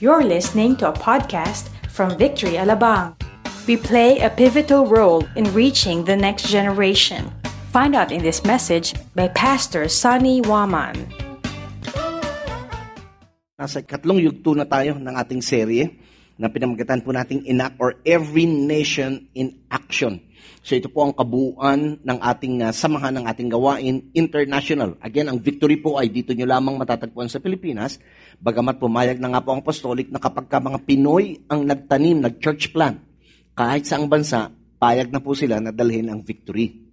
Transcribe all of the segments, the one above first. You're listening to a podcast from Victory Alabang. We play a pivotal role in reaching the next generation. Find out in this message by Pastor Sonny Waman. Nasa ikatlong yugto na tayo ng ating serye na pinamagatan po nating ENAC or Every Nation in Action. So ito po ang kabuuan ng ating samahan ng ating gawain international. Again, ang victory po ay dito nyo lamang matatagpuan sa Pilipinas. Bagamat pumayag na nga po ang apostolic na kapag ka mga Pinoy ang nagtanim, nag-church plant, kahit sa ang bansa, payag na po sila na dalhin ang victory.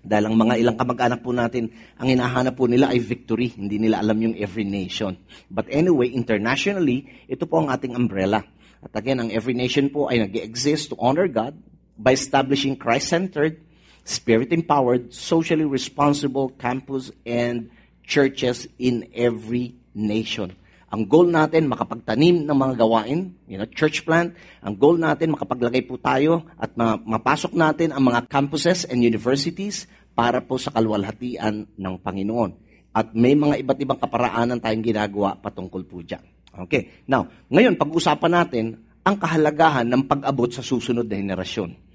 Dahil ang mga ilang kamag-anak po natin, ang hinahanap po nila ay victory. Hindi nila alam yung every nation. But anyway, internationally, ito po ang ating umbrella. At again, ang every nation po ay nag-exist to honor God by establishing Christ-centered, Spirit-empowered, socially responsible campus and churches in every nation. Ang goal natin, makapagtanim ng mga gawain, church plant. Ang goal natin, makapaglagay po tayo at mapasok natin ang mga campuses and universities para po sa kaluwalhatian ng Panginoon. At may mga iba't ibang kaparaanan tayong ginagawa patungkol po dyan. Okay, now, ngayon pag-uusapan natin ang kahalagahan ng pag-abot sa susunod na henerasyon.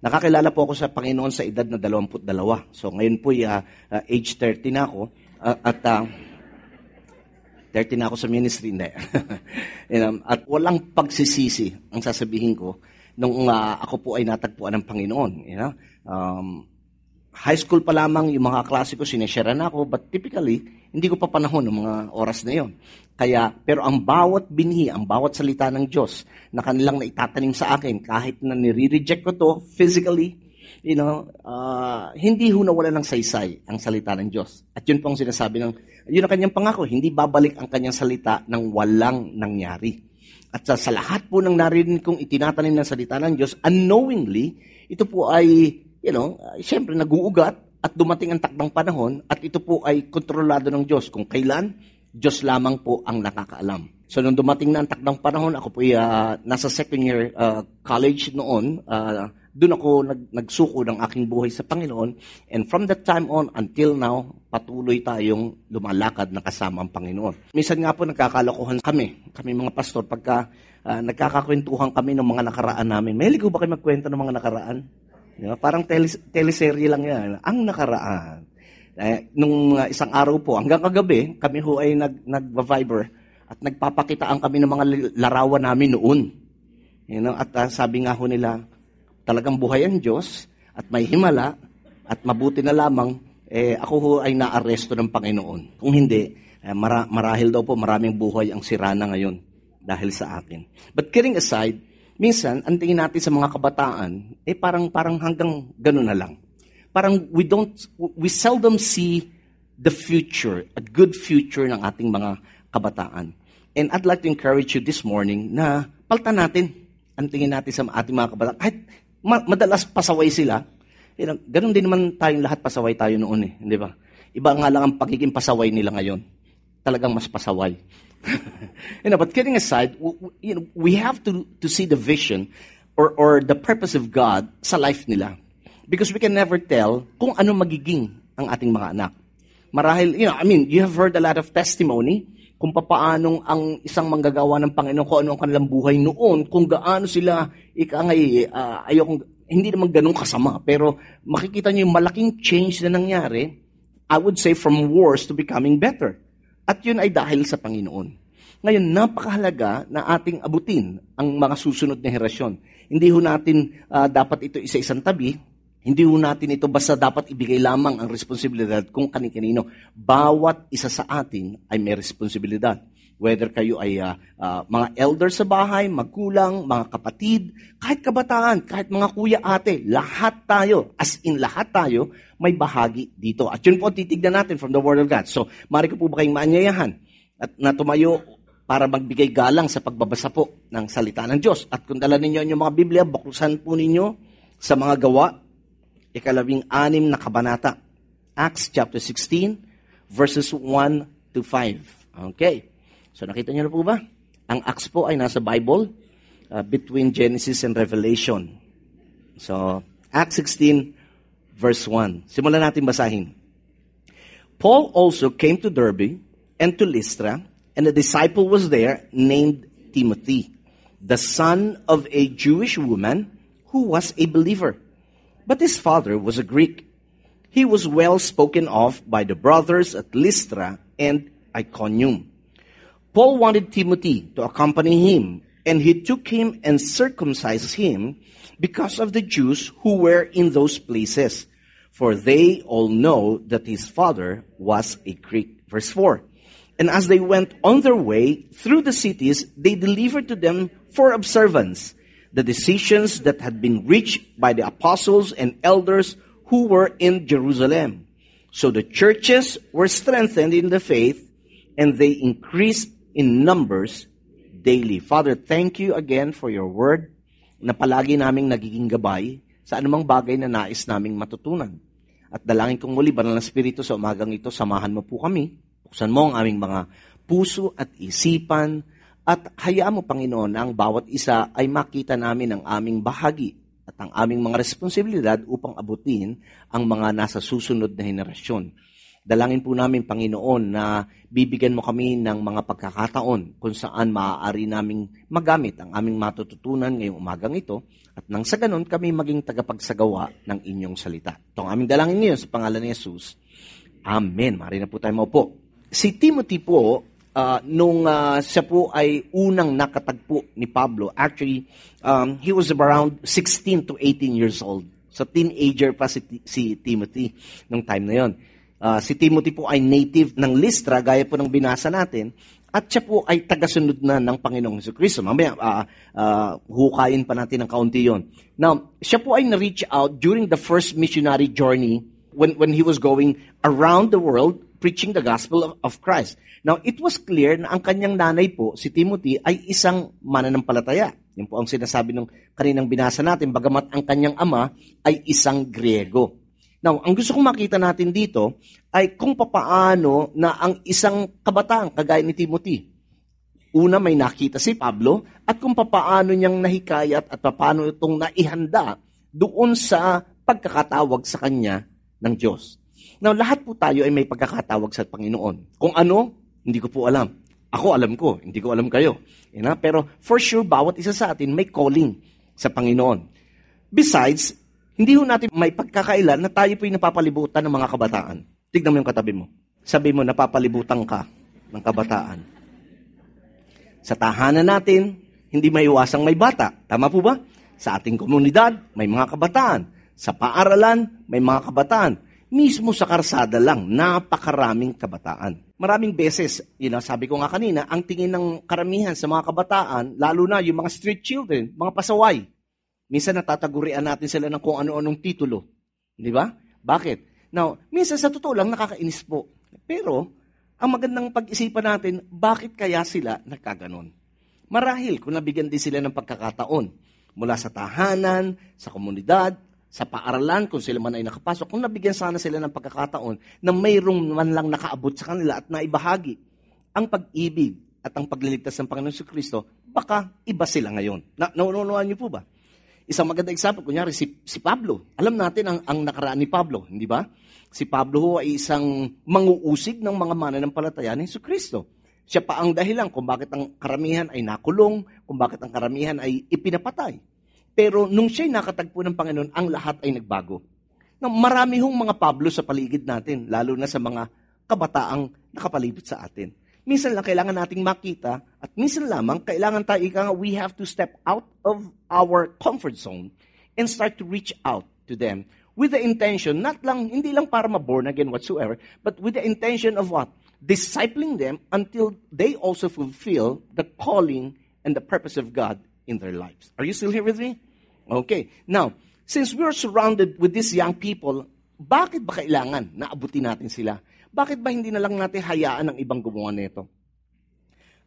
Nakakilala po ako sa Panginoon sa edad na 22. So ngayon po, age 30 na ako. At 30 na ako sa ministry. At walang pagsisisi ang sasabihin ko nung ako po ay natagpuan ng Panginoon. High school pa lamang, yung mga klase ko, sineshare na ako. But typically, hindi ko pa panahon ng mga oras na yon. Pero ang bawat binhi, ang bawat salita ng Diyos na kanilang naitatanim sa akin, kahit na nire-reject ko to physically, hindi ho nawala ng saysay ang salita ng Diyos. At yun po ang sinasabi yun ang kanyang pangako, hindi babalik ang kanyang salita ng walang nangyari. At sa lahat po ng narinig kong itinatanim ng salita ng Diyos, unknowingly, ito po ay, siyempre nag-uugat at dumating ang takdang panahon at ito po ay kontrolado ng Diyos kung kailan, Diyos lamang po ang nakakaalam. So, nung dumating na ang takdang panahon, ako po nasa second year college noon. Doon ako nagsuko ng aking buhay sa Panginoon. And from that time on until now, patuloy tayong lumalakad na kasama ang Panginoon. Minsan nga po nagkakalokohan kami mga pastor, pagka nagkakakwentuhan kami ng mga nakaraan namin. Mahilig ko ba kayo magkwento ng mga nakaraan? Parang teleserye lang yan. Ang nakaraan. Nung isang araw po, hanggang kagabi, kami ho ay nag-viber at nagpapakitaan kami ng mga larawan namin noon. At sabi nga ho nila, talagang buhay ang Diyos at may himala at mabuti na lamang, ako ho ay naaresto ng Panginoon. Kung hindi, marahil daw po maraming buhay ang sira na ngayon dahil sa akin. But kidding aside, minsan, ang tingin natin sa mga kabataan, parang hanggang ganun na lang. Parang we seldom see the future, a good future ng ating mga kabataan. And I'd like to encourage you this morning na paltan natin ang tingin natin sa ating mga kabataan. Kahit madalas pasaway sila, ganun din naman tayong lahat, pasaway tayo noon hindi ba? Iba nga lang ang pagiging pasaway nila ngayon. Talagang mas pasaway. But kidding aside, we have to see the vision or the purpose of God sa life nila. Because we can never tell kung ano magiging ang ating mga anak. Marahil, you have heard a lot of testimony kung papaanong ang isang manggagawa ng Panginoon, kung ano ang kanilang buhay noon, kung gaano sila, hindi naman ganun kasama, pero makikita nyo yung malaking change na nangyari, I would say from worse to becoming better. At yun ay dahil sa Panginoon. Ngayon, napakahalaga na ating abutin ang mga susunod na henerasyon. Hindi ho natin dapat ito isa-isang tabi. Hindi ho natin ito basta dapat ibigay lamang ang responsibilidad kung kani-kanino. Bawat isa sa atin ay may responsibilidad. Whether kayo ay mga elder sa bahay, magulang, mga kapatid, kahit kabataan, kahit mga kuya, ate, lahat tayo, may bahagi dito. At yun po titignan natin from the Word of God. So, mari ko po ba kayong maanyayahan at natumayo para magbigay galang sa pagbabasa po ng salita ng Diyos. At kung dala ninyo ang mga Biblia, buksan po ninyo sa mga gawa, 6 na kabanata. Acts chapter 16, verses 1-5. Okay. So nakita niyo na po ba? Ang Acts po ay nasa Bible between Genesis and Revelation. So, Acts 16, verse 1. Simulan natin basahin. Paul also came to Derbe and to Lystra, and a disciple was there named Timothy, the son of a Jewish woman who was a believer. But his father was a Greek. He was well spoken of by the brothers at Lystra and Iconium. Paul wanted Timothy to accompany him, and he took him and circumcised him because of the Jews who were in those places, for they all know that his father was a Greek. Verse 4, and as they went on their way through the cities, they delivered to them for observance the decisions that had been reached by the apostles and elders who were in Jerusalem. So the churches were strengthened in the faith, and they increased in numbers daily. Father, thank you again for your word na palagi naming nagiging gabay sa anumang bagay na nais naming matutunan. At dalangin kong muli, Banal na Espiritu, sa umagang ito, samahan mo po kami. Buksan mo ang aming mga puso at isipan, at hayaan mo, Panginoon, na ang bawat isa ay makita namin ang aming bahagi at ang aming mga responsibilidad upang abutin ang mga nasa susunod na henerasyon. Dalangin po namin, Panginoon, na bibigyan mo kami ng mga pagkakataon kung saan maaari naming magamit ang aming matututunan ngayong umagang ito, at nang sa ganon kami maging tagapagsagawa ng inyong salita. Ito ang aming dalangin ngayon sa pangalan ni Jesus. Amen. Maaari na po tayo maupo. Si Timothy po, nung siya po ay unang nakatagpo ni Pablo. Actually, he was around 16 to 18 years old. So, teenager pa si Timothy nung time na yon. Si Timothy po ay native ng Lystra, gaya po ng binasa natin. At siya po ay tagasunod na ng Panginoong Jesucristo. Mamaya, hukain pa natin ng kaunti yon. Now, siya po ay na-reach out during the first missionary journey when he was going around the world preaching the gospel of Christ. Now, it was clear na ang kanyang nanay po, si Timothy, ay isang mananampalataya. Yan po ang sinasabi nung kaninang binasa natin, bagamat ang kanyang ama ay isang Griego. Now, ang gusto kong makita natin dito ay kung papaano na ang isang kabataan, kagaya ni Timothy, una may nakita si Pablo, at kung papaano niyang nahikayat at papaano itong naihanda doon sa pagkakatawag sa kanya ng Diyos. Now, lahat po tayo ay may pagkakatawag sa Panginoon. Kung ano, hindi ko po alam. Ako alam ko, hindi ko alam kayo. Pero for sure, bawat isa sa atin may calling sa Panginoon. Besides, hindi ho natin may pagkakailan na tayo po'y napapalibutan ng mga kabataan. Tignan mo yung katabi mo. Sabi mo, napapalibutan ka ng kabataan. Sa tahanan natin, hindi maiwasang may bata. Tama po ba? Sa ating komunidad, may mga kabataan. Sa paaralan, may mga kabataan. Mismo sa karsada lang, napakaraming kabataan. Maraming beses, sabi ko nga kanina, ang tingin ng karamihan sa mga kabataan, lalo na yung mga street children, mga pasaway. Minsan natatagurian natin sila ng kung ano-anong titulo. Di ba? Bakit? Now, minsan sa totoo lang nakakainis po. Pero, ang magandang pag-isipan natin, bakit kaya sila nagkaganon? Marahil kung nabigyan din sila ng pagkakataon mula sa tahanan, sa komunidad, sa paaralan, kung sila man ay nakapasok, kung nabigyan sana sila ng pagkakataon na mayroong man lang nakaabot sa kanila at naibahagi ang pag-ibig at ang pagliligtas ng Panginoon si Kristo, baka iba sila ngayon. Naununuan niyo po ba? Isang maganda example, kunyari si Pablo. Alam natin ang nakaraan ni Pablo, hindi ba? Si Pablo ay isang manguusig ng mga mananampalataya ni Kristo. Siya pa ang dahilan kung bakit ang karamihan ay nakulong, kung bakit ang karamihan ay ipinapatay. Pero nung siya'y nakatagpo ng Panginoon, ang lahat ay nagbago. Marami hong mga Pablo sa paligid natin, lalo na sa mga kabataang nakapalibot sa atin. Minsan lang kailangan nating makita, at minsan lamang kailangan tayo, we have to step out of our comfort zone and start to reach out to them with the intention, hindi lang para ma-born again whatsoever, but with the intention of what? Discipling them until they also fulfill the calling and the purpose of God in their lives. Are you still here with me? Okay. Now, since we are surrounded with these young people, bakit ba kailangan na abutin natin sila? Bakit ba hindi na lang natin hayaan ang ibang gumawa nito?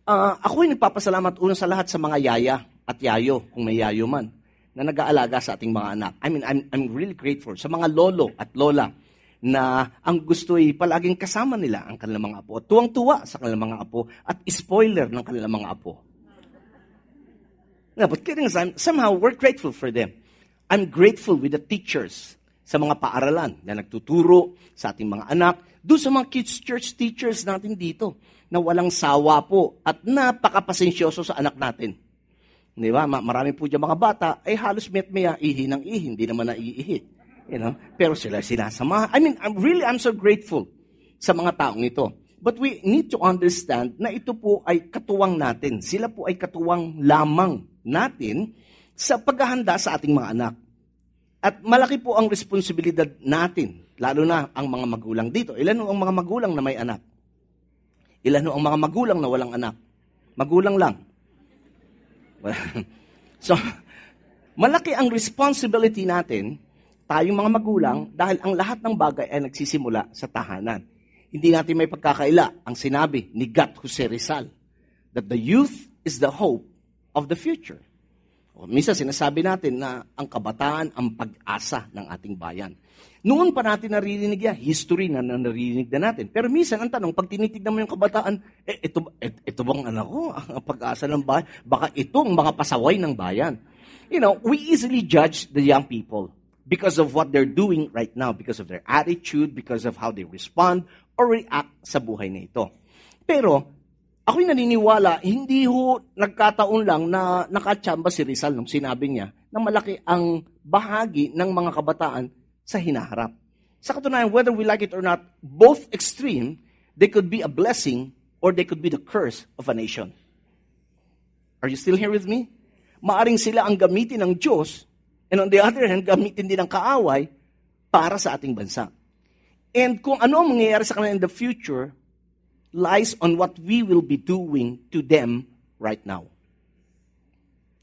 Ako ay nagpapasalamat una sa lahat sa mga yaya at yayo, kung may yayo man, na nag-aalaga sa ating mga anak. I mean, I'm really grateful sa mga lolo at lola na ang gusto ay palaging kasama nila ang kanilang mga apo. Tuwang-tuwa sa kanilang mga apo at spoiler ng kanilang mga apo. Yeah, but kidding aside, somehow we're grateful for them. I'm grateful with the teachers sa mga paaralan na nagtuturo sa ating mga anak, doon sa mga kids church teachers natin dito na walang sawa po at napakapasensyoso sa anak natin. Di ba? Marami po dyan mga bata, ay halos met-meya, ihi ng ihi, hindi naman naiihi. You know? Pero sila sinasama. I mean, I'm so grateful sa mga taong ito. But we need to understand na ito po ay katuwang natin. Sila po ay katuwang lamang natin sa paghahanda sa ating mga anak. At malaki po ang responsibilidad natin, lalo na ang mga magulang dito. Ilan ang mga magulang na may anak? Ilan ang mga magulang na walang anak? Magulang lang. So, malaki ang responsibility natin, tayong mga magulang, dahil ang lahat ng bagay ay nagsisimula sa tahanan. Hindi natin may pagkakaila ang sinabi ni Gat Jose Rizal that the youth is the hope of the future. O, minsan sinasabi natin na ang kabataan ang pag-asa ng ating bayan. Noon pa natin naririnig yan, history na naririnig na natin. Pero minsan ang tanong, pag tinitignan mo yung kabataan, ito bang anak ko, ang pag-asa ng bayan? Baka itong mga pasaway ng bayan. You know, we easily judge the young people because of what they're doing right now, because of their attitude, because of how they respond or react sa buhay na ito. Pero, ako'y naniniwala, hindi ho nagkataon lang na nakatsamba si Rizal nung sinabi niya na malaki ang bahagi ng mga kabataan sa hinaharap. Sa katunayan, whether we like it or not, both extreme, they could be a blessing or they could be the curse of a nation. Are you still here with me? Maaring sila ang gamitin ng Diyos and on the other hand, gamitin din ng kaaway para sa ating bansa. And kung ano ang mangyayari sa kanila in the future, lies on what we will be doing to them right now.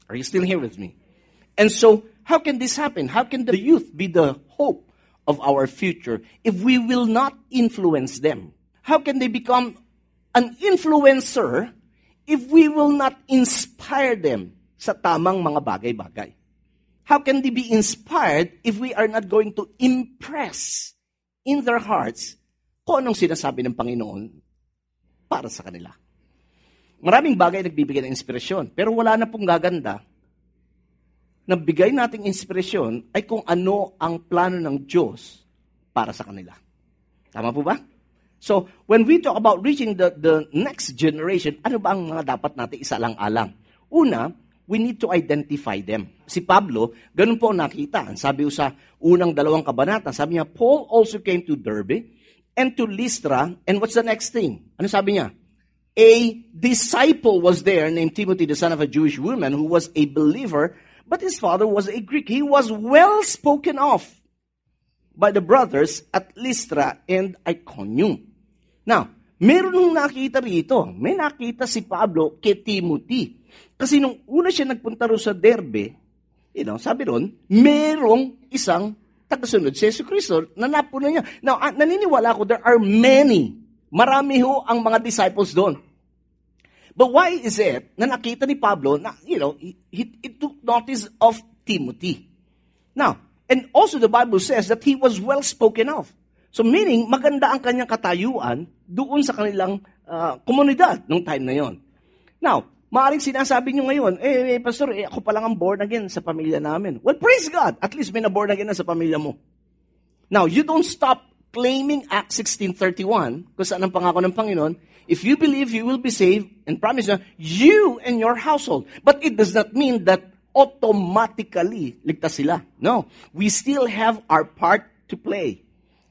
Are you still here with me? And so, how can this happen? How can the youth be the hope of our future if we will not influence them? How can they become an influencer if we will not inspire them sa tamang mga bagay-bagay? How can they be inspired if we are not going to impress in their hearts kung anong sinasabi ng Panginoon para sa kanila? Maraming bagay nagbibigay ng inspirasyon, pero wala na pong gaganda na bigay nating inspirasyon ay kung ano ang plano ng Diyos para sa kanila. Tama po ba? So, when we talk about reaching the next generation, ano ba ang mga dapat natin isalang-alang? Una, we need to identify them. Si Pablo, ganun po nakita. Sabi sa unang 2 kabanata, sabi niya, Paul also came to Derbe, and to Lystra, and what's the next thing? Ano sabi niya? A disciple was there named Timothy, the son of a Jewish woman, who was a believer, but his father was a Greek. He was well spoken of by the brothers at Lystra and Iconium. Now, meron nakita rito. May nakita si Pablo kay Timothy. Kasi nung una siya nagpunta ro sa Derbe, you know, sabi ron, merong isang tagasunod si Yesu Cristo, nanapunan niya. Now, naniniwala ko, there are many. Marami ho ang mga disciples doon. But why is it na nakita ni Pablo na, you know, he took notice of Timothy? Now, and also the Bible says that he was well spoken of. So meaning, maganda ang kanyang katayuan doon sa kanilang komunidad nung time na yon. Now, maaring sinasabi nyo ngayon, pastor, ako pa lang ang born again sa pamilya namin. Well, praise God! At least may na-born again na sa pamilya mo. Now, you don't stop claiming Acts 16:31, kung saan ang pangako ng Panginoon, if you believe you will be saved, and promise na, you and your household. But it does not mean that automatically ligtas sila. No. We still have our part to play.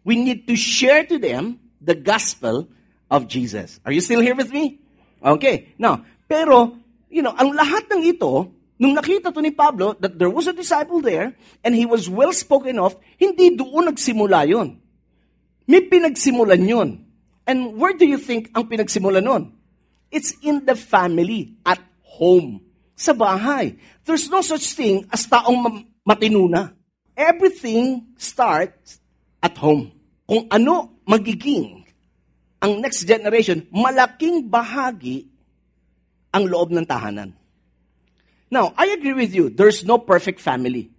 We need to share to them the gospel of Jesus. Are you still here with me? Okay. Now, pero, you know, ang lahat ng ito, nung nakita to ni Pablo that there was a disciple there and he was well spoken of, hindi doon nagsimula yun. May pinagsimulan yun. And where do you think ang pinagsimulan nun? It's in the family, at home, sa bahay. There's no such thing as taong matinuna. Everything starts at home. Kung ano magiging ang next generation, malaking bahagi ang loob ng tahanan. Now, I agree with you, there's no perfect family.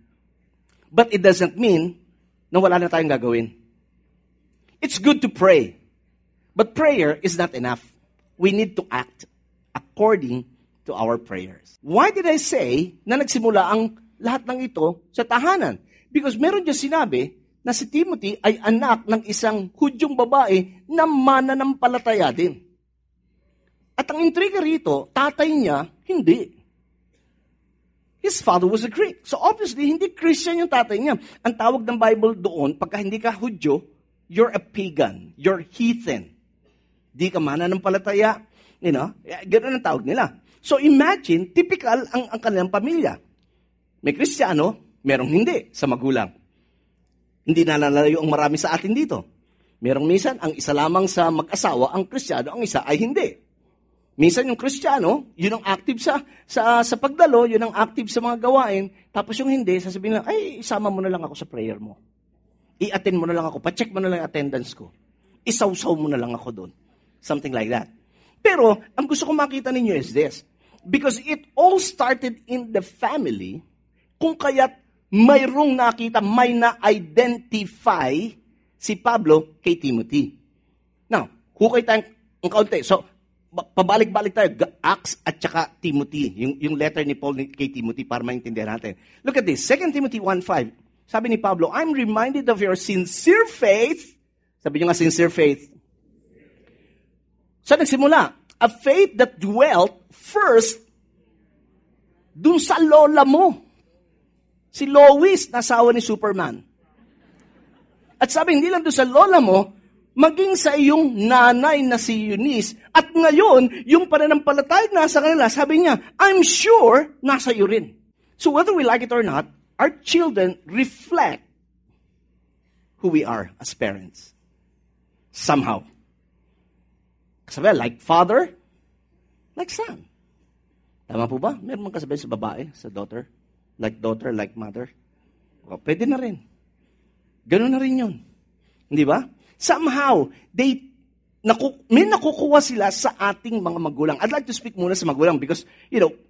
But it doesn't mean na wala na tayong gagawin. It's good to pray. But prayer is not enough. We need to act according to our prayers. Why did I say na nagsimula ang lahat ng ito sa tahanan? Because meron diyang sinabi na si Timothy ay anak ng isang Hudyong babae na mananampalataya din. At ang intriga rito, tatay niya, hindi. His father was a Greek. So obviously, hindi Christian yung tatay niya. Ang tawag ng Bible doon, pagka hindi ka Hudyo, you're a pagan. You're heathen. Di ka mananampalataya. You know? Ganun ang tawag nila. So imagine, typical ang kanilang pamilya. May Kristiyano, merong hindi sa magulang. Hindi nalalayo ang marami sa atin dito. Merong minsan, ang isa lamang sa mag-asawa, ang Kristiyano, ang isa ay hindi. Minsan yung Kristiyano, yun ang active sa pagdalo, yun ang active sa mga gawain. Tapos yung hindi, sasabihin lang, ay, isama mo na lang ako sa prayer mo. I-attend mo na lang ako. Pa-check mo na lang attendance ko. Isawsaw mo na lang ako doon. Something like that. Pero, ang gusto ko makita ninyo is this. Because it all started in the family, kung kaya't mayroong nakita, may na-identify si Pablo kay Timothy. Now, hukay tayo ng kaunti. So, pabalik-balik tayo, Acts at saka Timothy, yung letter ni Paul kay Timothy para maintindihan natin. Look at this, 2 Timothy 1:5. Sabi ni Pablo, I'm reminded of your sincere faith. Sabi niyo nga, sincere faith. Saan nagsimula? A faith that dwelt first dun sa lola mo. Si Lois, nasawa ni Superman. At sabi, hindi lang dun sa lola mo, maging sa iyong nanay na si Eunice. At ngayon, yung pananampalataya nasa kanila, sabi niya, I'm sure nasa iyo rin. So whether we like it or not, our children reflect who we are as parents. Somehow. Kasabi, like father, like son. Tama po ba? Meron mang kasabi sa babae, sa daughter, like mother. O, pwede na rin. Ganun na rin yun. Hindi ba? Somehow, may nakukuha sila sa ating mga magulang. I'd like to speak muna sa magulang because,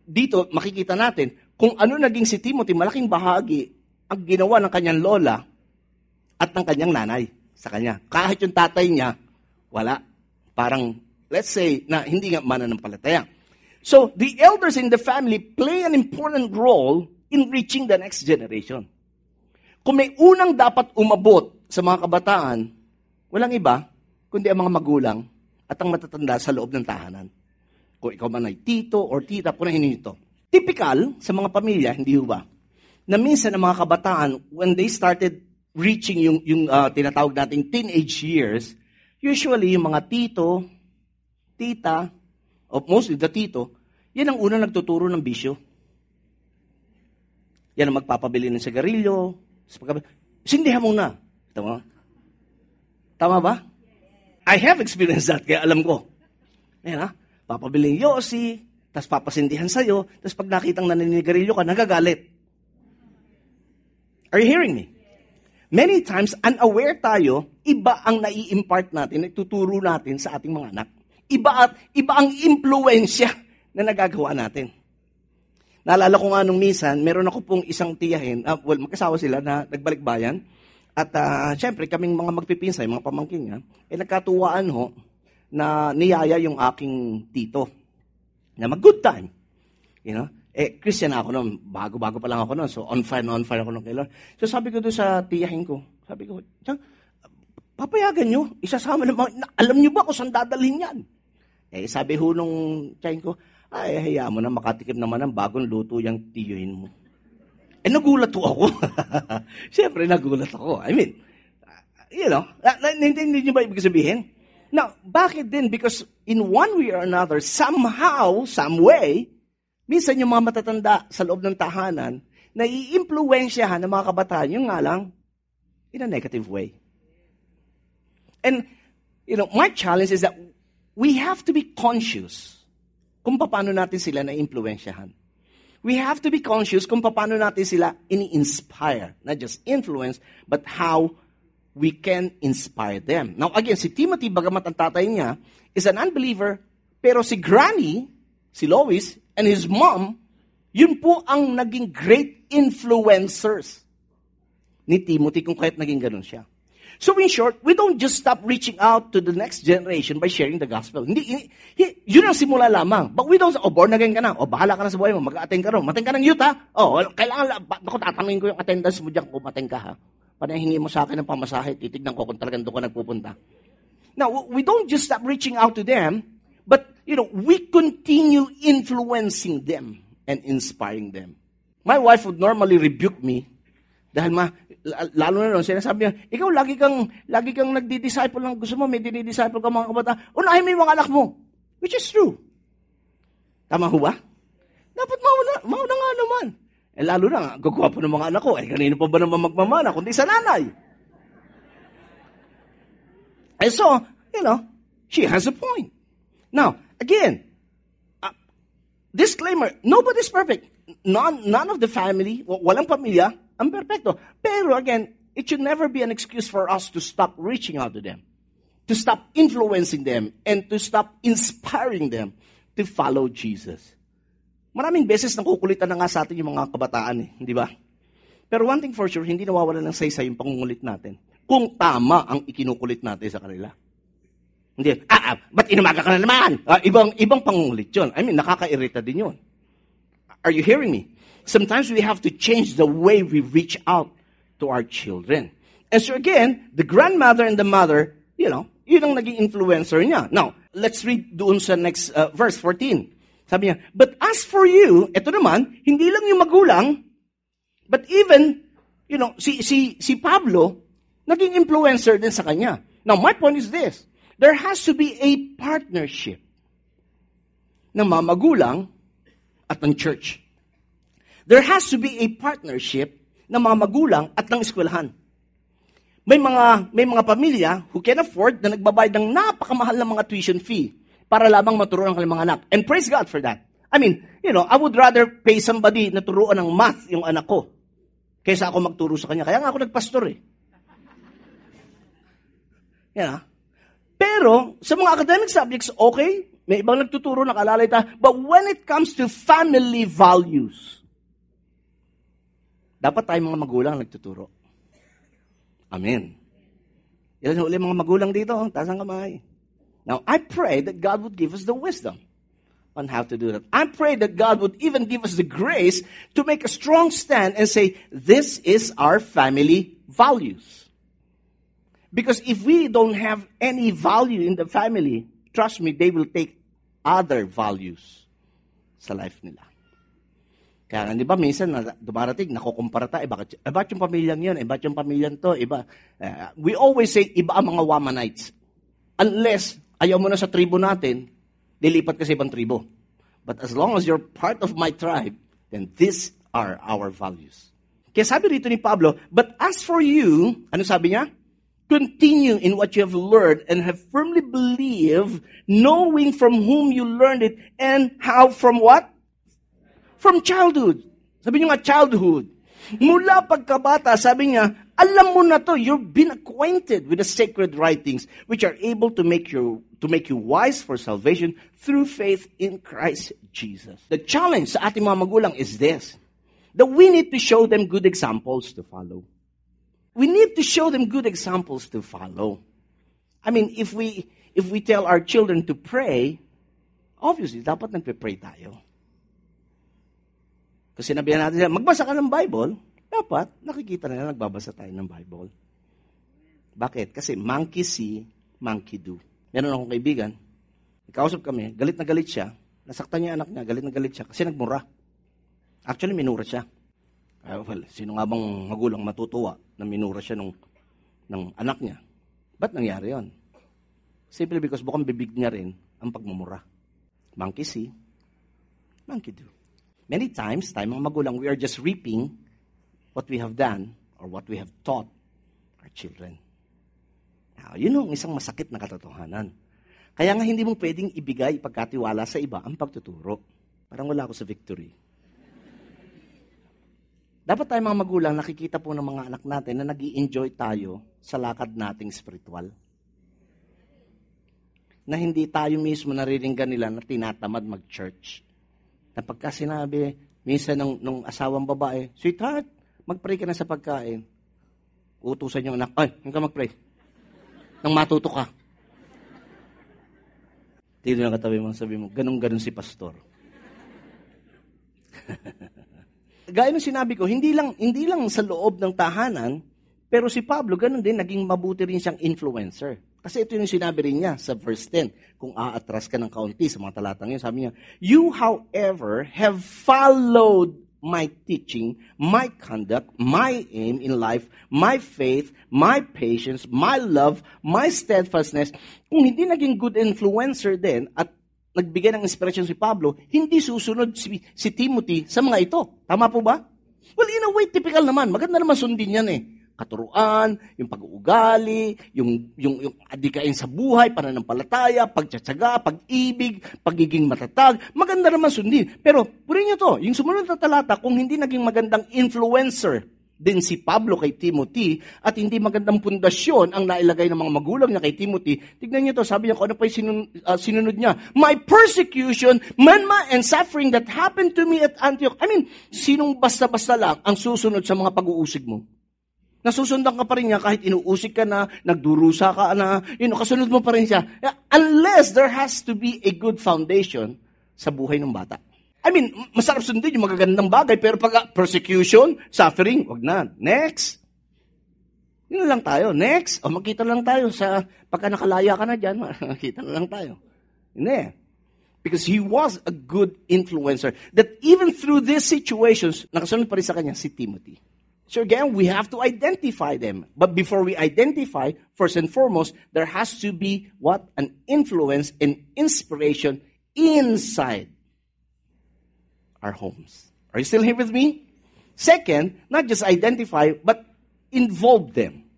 dito makikita natin kung ano naging si Timothy, malaking bahagi ang ginawa ng kanyang lola at ng kanyang nanay sa kanya. Kahit yung tatay niya, wala. Parang, let's say, na hindi nga mananampalataya. So, the elders in the family play an important role in reaching the next generation. Kung may unang dapat umabot sa mga kabataan, walang iba, kundi ang mga magulang at ang matatanda sa loob ng tahanan. Kung ikaw man ay tito or tita, punahin ninyo ito. Typical sa mga pamilya, hindi ba? Na minsan ang mga kabataan, when they started reaching yung tinatawag nating teenage years, usually yung mga tito, tita, or mostly the tito, yan ang unang nagtuturo ng bisyo. Yan ang magpapabili ng sigarilyo. Sindihan mo na. Ito mo. Tama ba? I have experienced that, kaya alam ko. Ayan ha, papabiling yosi, tapos papasindihan sa'yo, tapos pag nakitang naninigarilyo ka, nagagalit. Are you hearing me? Many times, unaware tayo, iba ang nai-impart natin, ituturo natin sa ating mga anak. Iba ang impluensya na nagagawa natin. Naalala ko nga nung minsan, meron ako pong isang tiyahin, magkasawa sila na nagbalikbayan, at syempre, kaming mga magpipinsay, mga pamangkin niya, nagkatuwaan ho na niyaya yung aking tito na mag-good time. You know? Christian ako noon. Bago-bago pa lang ako noon. So, on fire ako noon kay Lord. So, sabi ko doon sa tiyahin ko, sabi ko, papayagan nyo, isasama naman, alam nyo ba kung saan dadalhin yan? Sabi ho nung tiyahin ko, hayaan mo na, makatikim naman ng bagong luto yung tiyuhin mo. Nagulat ko ako. Siyempre, nagulat ako. I mean, hindi nyo ba ibig sabihin? Now, bakit din? Because in one way or another, somehow, some way, minsan yung mga matatanda sa loob ng tahanan, naiimpluwensyahan ng mga kabataan, yung nga lang, in a negative way. And, my challenge is that we have to be conscious kung paano natin sila naiimpluwensyahan. We have to be conscious kung paano natin sila ini-inspire. Not just influence, but how we can inspire them. Now again, si Timothy, bagamat ang tatay niya, is an unbeliever, pero si Granny, si Lois, and his mom, yun po ang naging great influencers ni Timothy kung kahit naging ganun siya. So in short, we don't just stop reaching out to the next generation by sharing the gospel. Hindi, yun ang simula lamang. But we don't, born again ka na, bahala ka na sa buhay mo, mag-attend ka ron. Mateng ka ng youth, ha? Kailangan, tatangin ko yung attendance mo dyan kung mateng ka, ha? Panahingi mo sa akin ng pamasahe, titignan ko kung talagang doon ka nagpupunta. Now, we don't just stop reaching out to them, but you know, we continue influencing them and inspiring them. My wife would normally rebuke me dahil lalo na noon, sinasabi niya, ikaw lagi kang nagdi-disciple lang. Gusto mo, may dinidisciple ka mga kabataan. Unahin mo yung mga anak mo. Which is true. Tama ho ba? Dapat mauna nga naman. Eh lalo na, gagwapo ng mga anak ko. Eh kanino pa ba naman magmamana, kundi sa nanay. And so, you know, she has a point. Now, again, disclaimer, nobody's perfect. None of the family, walang pamilya, ang perfecto. Pero again, it should never be an excuse for us to stop reaching out to them, to stop influencing them, and to stop inspiring them to follow Jesus. Maraming beses nakukulitan na nga sa atin yung mga kabataan, di ba? Pero one thing for sure, hindi nawawala ng saysay yung pangungulit natin kung tama ang ikinukulit natin sa kanila. Hindi, ba't inumaga ka na naman? Ibang pangungulit yun. I mean, nakakairita din yun. Are you hearing me? Sometimes we have to change the way we reach out to our children. And so again, the grandmother and the mother, you know, yun ang naging influencer niya. Now, let's read doon sa next verse 14. Sabi niya, but as for you, eto naman, hindi lang yung magulang, but even, you know, si Pablo, naging influencer din sa kanya. Now, my point is this. There has to be a partnership ng mga magulang at ng church. There has to be a partnership ng mga magulang at ng eskwelahan. May mga pamilya who can afford na nagbabayad ng napakamahal na mga tuition fee para lamang maturuan ang kanilang mga anak. And praise God for that. I mean, you know, I would rather pay somebody na turuan ng math yung anak ko kaysa ako magturo sa kanya. Kaya nga ako nagpastor eh. Yan ah. Pero, sa mga academic subjects, okay, may ibang nagtuturo, nakalalay ta. But when it comes to family values, dapat tayong mga magulang nagtuturo. Amen. Ilan na uli mga magulang dito? Taas ang kamay. Now, I pray that God would give us the wisdom on how to do that. I pray that God would even give us the grace to make a strong stand and say, this is our family values. Because if we don't have any value in the family, trust me, they will take other values sa life nila. Kaya nga, di ba, minsan dumarating, nakukumpara tayo, bakit yung pamilyang yun, bakit yung pamilyang to, iba. We always say, iba ang mga Wamanites. Unless, ayaw mo na sa tribo natin, dilipat ka sa ibang tribo. But as long as you're part of my tribe, then these are our values. Kaya sabi rito ni Pablo, but as for you, ano sabi niya? Continue in what you have learned and have firmly believed, knowing from whom you learned it and how from what? From childhood. Sabi niyo nga, childhood. Mula pagkabata, sabi niya, alam mo na to, you've been acquainted with the sacred writings which are able to make you wise for salvation through faith in Christ Jesus. The challenge sa ating mga magulang is this, that we need to show them good examples to follow. We need to show them good examples to follow. I mean, if we tell our children to pray, obviously, dapat nagpe-pray tayo. Kasi sinabihan natin sila, magbasa ka ng Bible, dapat nakikita na nagbabasa tayo ng Bible. Bakit? Kasi monkey see, monkey do. Meron akong kaibigan, nakausap kami, galit na galit siya, nasaktan niya anak niya, galit na galit siya, kasi nagmura. Actually, minura siya. Well, sino nga bang magulang matutuwa na minura siya ng anak niya? Ba't nangyari yon? Simply because bukang bibig niya rin ang pagmumura. Monkey see, monkey do. Many times, tayo mga magulang, we are just reaping what we have done or what we have taught our children. Now, yun ang isang masakit na katotohanan. Kaya nga hindi mo pwedeng ibigay pagkatiwala sa iba ang pagtuturo. Parang wala ako sa victory. Dapat tayo mga magulang, nakikita po ng mga anak natin na nag-i-enjoy tayo sa lakad nating spiritual. Na hindi tayo mismo nariringgan nila na tinatamad mag-church. Na pagka sinabi, minsan ng asawang babae, sweetheart, mag-pray ka na sa pagkain. Utusan yung anak, ay, hindi ka mag-pray. Nang matuto ka. Tignan na katabi mo, sabi mo, ganun-ganun si pastor. Gaya ng sinabi ko, hindi lang sa loob ng tahanan, pero si Pablo, ganun din, naging mabuti rin siyang influencer. Kasi ito yung sinabi rin niya sa verse 10. Kung aatras ka ng kaunti sa mga talatang yun, sabi niya, you, however, have followed my teaching, my conduct, my aim in life, my faith, my patience, my love, my steadfastness. Kung hindi naging good influencer din at nagbigay ng inspiration si Pablo, hindi susunod si Timothy sa mga ito. Tama po ba? Well, in a way, typical naman. Maganda naman sundin yan eh. Katuruan, yung pag-uugali, yung adikain sa buhay, pananampalataya, pagtsatsaga, pag-ibig, pagiging matatag. Maganda naman sundin. Pero purin nyo to, yung sumunod na talata, kung hindi naging magandang influencer din si Pablo kay Timothy at hindi magandang pundasyon ang nailagay ng mga magulang niya kay Timothy, tignan nyo to, sabi niya kung ano pa yung sinunod niya. My persecution, manma, and suffering that happened to me at Antioch. I mean, sinong basta-basta lang ang susunod sa mga pag-uusig mo? Nasusundan ka pa rin niya kahit inuusik ka na, nagdurusa ka na, kasunod mo pa rin siya. Unless there has to be a good foundation sa buhay ng bata. I mean, masarap sundin yung magagandang bagay, pero pag persecution, suffering, wag na. Next. Yun lang tayo. Next. O magkita lang tayo sa, pagka nakalaya ka na dyan, magkita lang tayo. Hindi. Because he was a good influencer. That even through these situations, nakasunod pa rin sa kanya si Timothy. So again, we have to identify them. But before we identify, first and foremost, there has to be what? An influence and inspiration inside our homes. Are you still here with me? Second, not just identify, but involve them.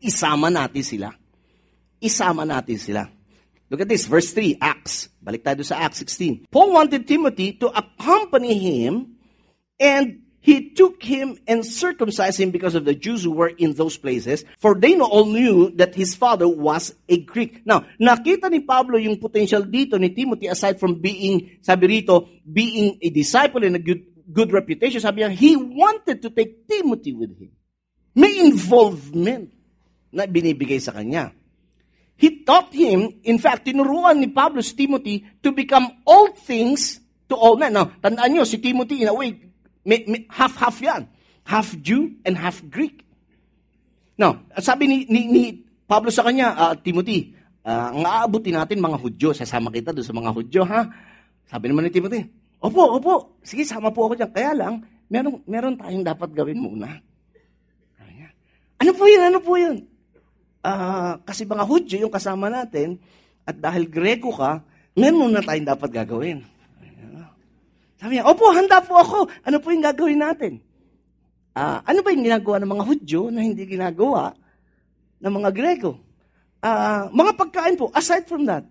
Isama natin sila. Look at this, verse 3, Acts. Balik tayo sa Acts 16. Paul wanted Timothy to accompany him and he took him and circumcised him because of the Jews who were in those places, for they all knew that his father was a Greek. Now, nakita ni Pablo yung potential dito ni Timothy, aside from being a disciple and a good reputation, sabi niya, he wanted to take Timothy with him. May involvement na binibigay sa kanya. He taught him, in fact, tinuruan ni Pablo si Timothy to become all things to all men. Now, tandaan nyo, si Timothy, in a way, half-half yan. Half Jew and half Greek. Now, sabi ni Pablo sa kanya, Timothy, ang aabutin natin mga Hudyo. Sasama kita doon sa mga Hudyo, ha? Sabi naman ni Timothy, Opo. Sige, sama po ako dyan. Kaya lang, meron tayong dapat gawin muna. Ano po yun? Kasi mga Hudyo yung kasama natin, at dahil Greko ka, meron muna tayong dapat gagawin. Sabi niya, opo, handa po ako. Ano po yung gagawin natin? Ano ba yung ginagawa ng mga Hudyo na hindi ginagawa ng mga Greko? Mga pagkain po, aside from that.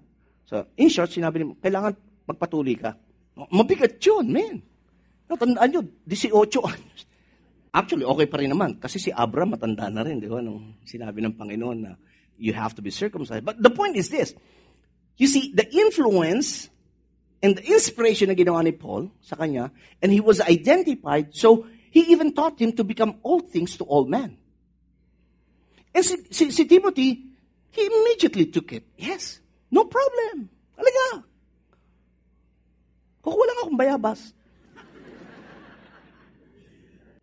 So, in short, sinabi niya, kailangan magpatuloy ka. Mabigat yun, man. Tandaan yun, 18 anos. Actually, okay pa rin naman. Kasi si Abraham matanda na rin. Di ba? Nung sinabi ng Panginoon na you have to be circumcised. But the point is this. You see, the influence and the inspiration na ginawa ni Paul sa kanya, and he was identified, so he even taught him to become all things to all men. And si Timothy, he immediately took it. Yes, no problem. Alaga. Kukuha lang akong bayabas.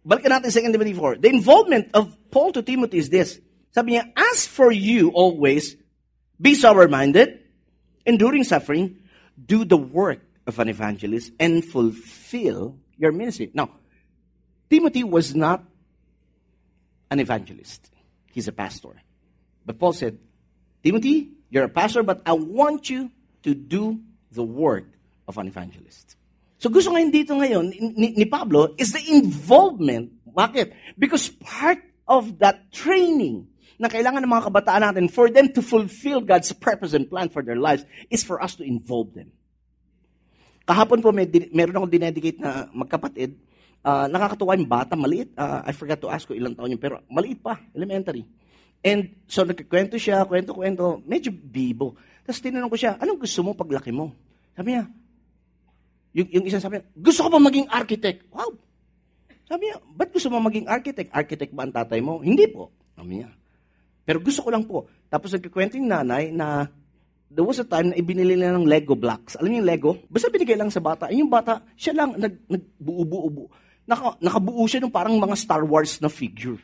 Balikan natin 2 Timothy 4. The involvement of Paul to Timothy is this. Sabi niya, as for you always, be sober-minded, enduring suffering, do the work of an evangelist and fulfill your ministry. Now, Timothy was not an evangelist. He's a pastor. But Paul said, Timothy, you're a pastor, but I want you to do the work of an evangelist. So gusto ngayon dito ngayon ni Pablo is the involvement. Bakit? Because part of that training na kailangan ng mga kabataan natin for them to fulfill God's purpose and plan for their lives is for us to involve them. Kahapon po, meron akong dinedicate na magkapatid. Nakakatuwa yung bata, maliit. I forgot to ask ko ilang taon yun, pero maliit pa, elementary. And so nagkikwento siya, kwento, medyo bibo. Tapos tinanong ko siya, anong gusto mo paglaki mo? Sabi niya, yung isa sabi niya, gusto ko ba maging architect? Wow! Sabi niya, ba't gusto mo maging architect? Architect ba ang tatay mo? Hindi po. Sabi niya, pero gusto ko lang po. Tapos nagkikwento yung nanay na there was a time na ibinili na ng Lego blocks. Alam niyo yung Lego? Basta binigay lang sa bata. Yung bata, siya lang nagbuo-buo. Nakabuo siya ng parang mga Star Wars na figure.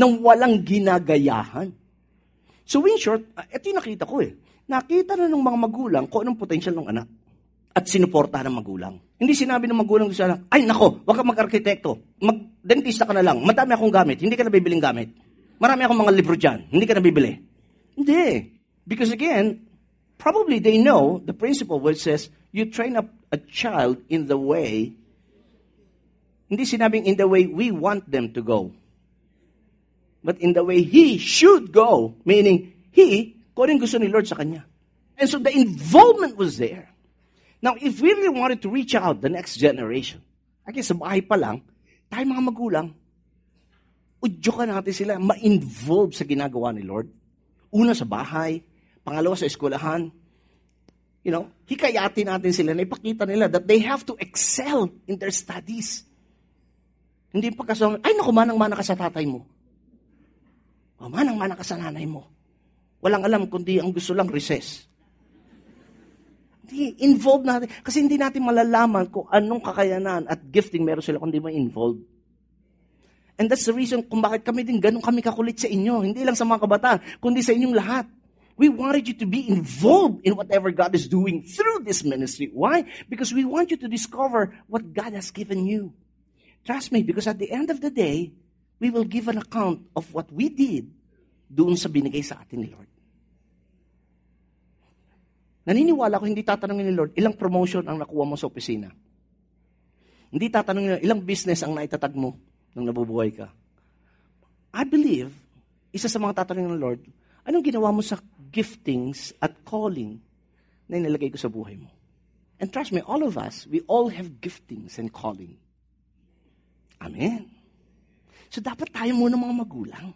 Nang walang ginagayahan. So in short, ito yung nakita ko eh. Nakita na ng mga magulang kung anong potential ng anak. At sinuporta ng magulang. Hindi sinabi ng magulang sa anak, ay nako, wag kang mag-arkitekto. Mag-dentista ka na lang. Madami akong gamit. Hindi ka na bibiling gamit. Marami akong mga libro dyan. Hindi ka na bibili. Hindi. Because again, probably they know the principle which says, you train up a child in the way. Hindi sinabing in the way we want them to go. But in the way he should go. Meaning, he, kung gusto ni Lord sa kanya. And so the involvement was there. Now, if we really wanted to reach out the next generation, okay, sa bahay pa lang, tayo mga magulang, udyokan natin sila, ma-involve sa ginagawa ni Lord. Una sa bahay, pangalawa sa eskwelahan. You know, hikayatin natin sila na ipakita nila that they have to excel in their studies. Hindi pagkasama, ay naku, manang-mana ka sa tatay mo. O, manang-mana ka sa nanay mo. Walang alam, kundi ang gusto lang, recess. Involved natin. Kasi hindi natin malalaman kung anong kakayanan at gifting meron sila kung di ba involved. And that's the reason kung bakit kami din ganun kami kakulit sa inyo. Hindi lang sa mga kabataan, kundi sa inyong lahat. We wanted you to be involved in whatever God is doing through this ministry. Why? Because we want you to discover what God has given you. Trust me, because at the end of the day, we will give an account of what we did doon sa binigay sa atin ni Lord. Naniniwala ko, hindi tatanungin ni Lord, ilang promotion ang nakuha mo sa opisina. Hindi tatanungin ni Lord, ilang business ang naitatag mo nung nabubuhay ka. I believe, isa sa mga tatanungin ng Lord, anong ginawa mo sa giftings at calling na inilagay ko sa buhay mo? And trust me, all of us, we all have giftings and calling. Amen. So dapat tayo muna mga magulang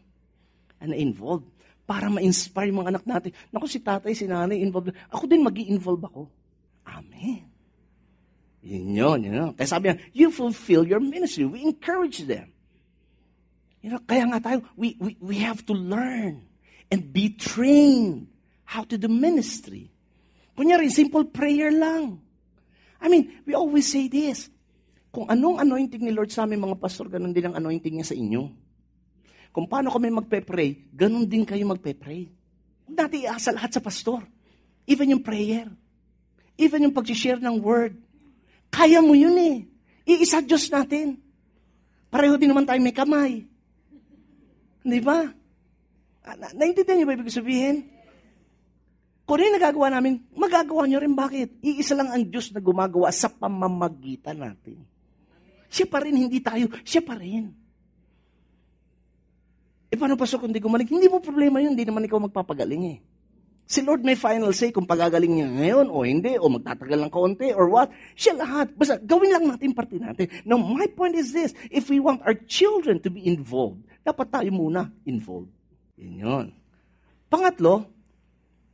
na involved. Para ma-inspire yung mga anak natin. Naku, si tatay, si nanay, involved. Ako din, mag-i-involve ako. Amen. Yun, you know. Kaya sabi niya, you fulfill your ministry. We encourage them. You know, kaya nga tayo, we have to learn and be trained how to do ministry. Kunyari, simple prayer lang. I mean, we always say this. Kung anong anointing ni Lord sa amin, mga pastor, ganun din ang anointing niya sa inyo. Kung paano kami magpe-pray, ganun din kayo magpe-pray. Huwag natin iasa lahat sa pastor. Even yung prayer. Even yung pag-share ng word. Kaya mo yun eh. Iisa Diyos natin. Pareho din naman tayo may kamay. Di ba? Naintindihan niyo ba ibig sabihin? Kung rin nagagawa namin, magagawa niyo rin. Bakit? Iisa lang ang Diyos na gumagawa sa pamamagitan natin. Siya pa rin, hindi tayo. Siya pa rin. E paano pasok kung di gumaling? Hindi mo problema yun, hindi naman ikaw magpapagaling eh. Si Lord may final say kung pagagaling niya ngayon o hindi, o magtatagal ng kaunti, or what. Siya lahat. Basta gawin lang natin parte natin. Now, my point is this. If we want our children to be involved, dapat tayo muna involved. Yun yun. Pangatlo,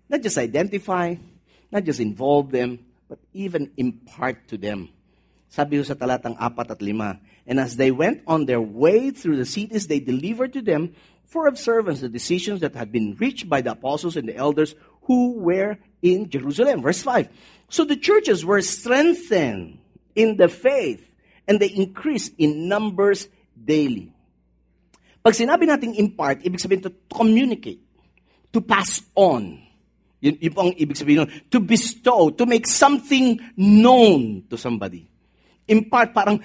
not just identify, not just involve them, but even impart to them. Sabi ko sa talatang 4 at 5, and as they went on their way through the cities, they delivered to them for observance the decisions that had been reached by the apostles and the elders who were in Jerusalem. Verse 5. So the churches were strengthened in the faith, and they increased in numbers daily. Pag sinabi natin impart, ibig sabihin to communicate, to pass on. Yun po ang ibig sabihin nun. To bestow, to make something known to somebody. Impart, parang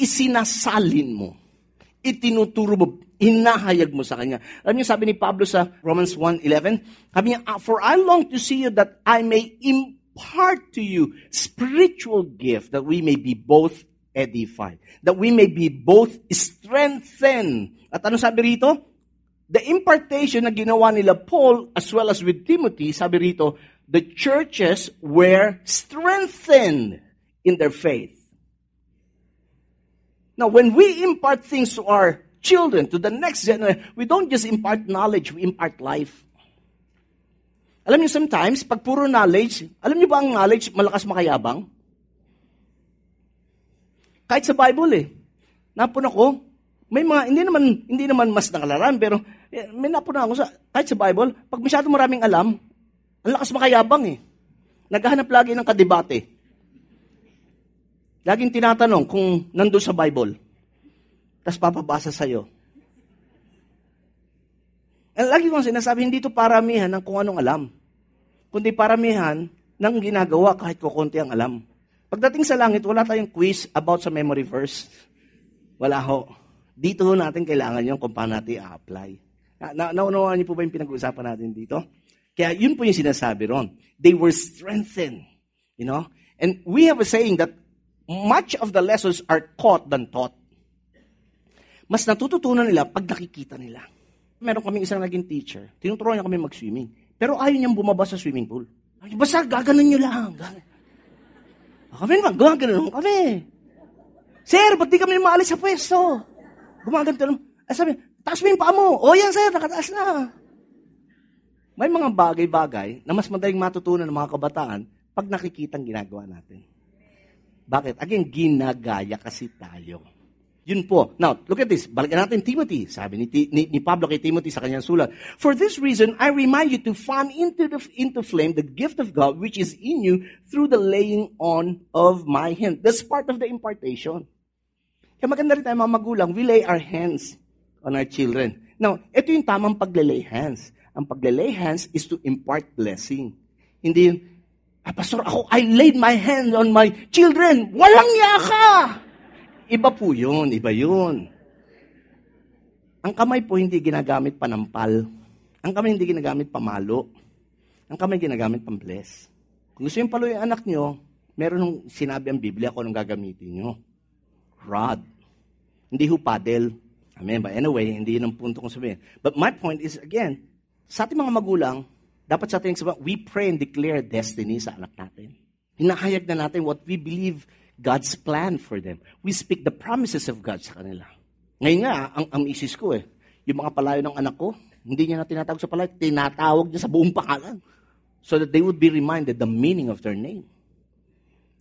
isinasalin mo. Itinuturo mo. Hinahayag mo sa kanya. Alam niyo, sabi ni Pablo sa Romans 1:11, sabi niya, for I long to see you that I may impart to you spiritual gift, that we may be both edified, that we may be both strengthened. At ano sabi rito? The impartation na ginawa nila Paul as well as with Timothy, sabi rito, the churches were strengthened in their faith. Now, when we impart things to our children, to the next generation, we don't just impart knowledge, we impart life. Alam niyo, sometimes, pag puro knowledge, alam niyo ba ang knowledge, malakas makayabang? Kahit sa Bible eh, napuna ko, may mga, hindi naman mas nakalaran, pero may napuna ako, kahit sa Bible, pag masyado maraming alam, ang lakas makayabang eh. Naghahanap lagi ng kadebate. Laging tinatanong kung nandun sa Bible, tapos papabasa sa'yo. Ang lagi kong sinasabi, hindi ito paramihan ng kung anong alam, kundi paramihan ng ginagawa kahit kukunti ang alam. Pagdating sa langit, wala tayong quiz about sa memory verse. Wala ho. Dito natin kailangan yung kung paano natin i-apply. Naunawaan niyo po ba yung pinag-uusapan natin dito? Kaya yun po yung sinasabi ron. They were strengthened. You know? And we have a saying that much of the lessons are caught than taught. Mas natututunan nila pag nakikita nila. Meron kaming isang naging teacher. Tinuturuan niya kami mag-swimming. Pero ayaw niyang bumaba sa swimming pool. Basta gaganon niyo lang. Kami naman, gaganon kami. Sir, ba't di kami maalis sa pwesto? Gumaganto lang. Sabi, taas mo yung paa mo. O yan, sir, nakataas na. May mga bagay-bagay na mas madaling matutunan ng mga kabataan pag nakikitang ginagawa natin. Bakit? Again, ginagaya kasi tayo. Yun po. Now, look at this. Balikan natin Timothy. Sabi ni Pablo kay Timothy sa kanyang sulat. For this reason, I remind you to fan into flame the gift of God which is in you through the laying on of my hand. That's part of the impartation. Kaya maganda rin tayo mga magulang, we lay our hands on our children. Now, ito yung tamang paglelay hands. Ang paglelay hands is to impart blessing. Hindi yung, Pastor, ako, I laid my hand on my children. Walang yaka! Iba po yun, iba yun. Ang kamay po hindi ginagamit panampal. Ang kamay hindi ginagamit pamalo. Ang kamay ginagamit pambless. Kung gusto yung paluin anak nyo, meron sinabi ang Biblia kung anong gagamitin nyo. Rod. Hindi ho paddle. Amen. But anyway, hindi yun ang punto kong sabihin. But my point is, again, sa ating mga magulang, dapat sa ating sabihin, we pray and declare destiny sa anak natin. Hinahayag na natin what we believe God's plan for them. We speak the promises of God sa kanila. Ngayon nga, ang isis ko yung mga palayo ng anak ko, hindi niya na tinatawag sa palayo, tinatawag niya sa buong pangalan. So that they would be reminded the meaning of their name.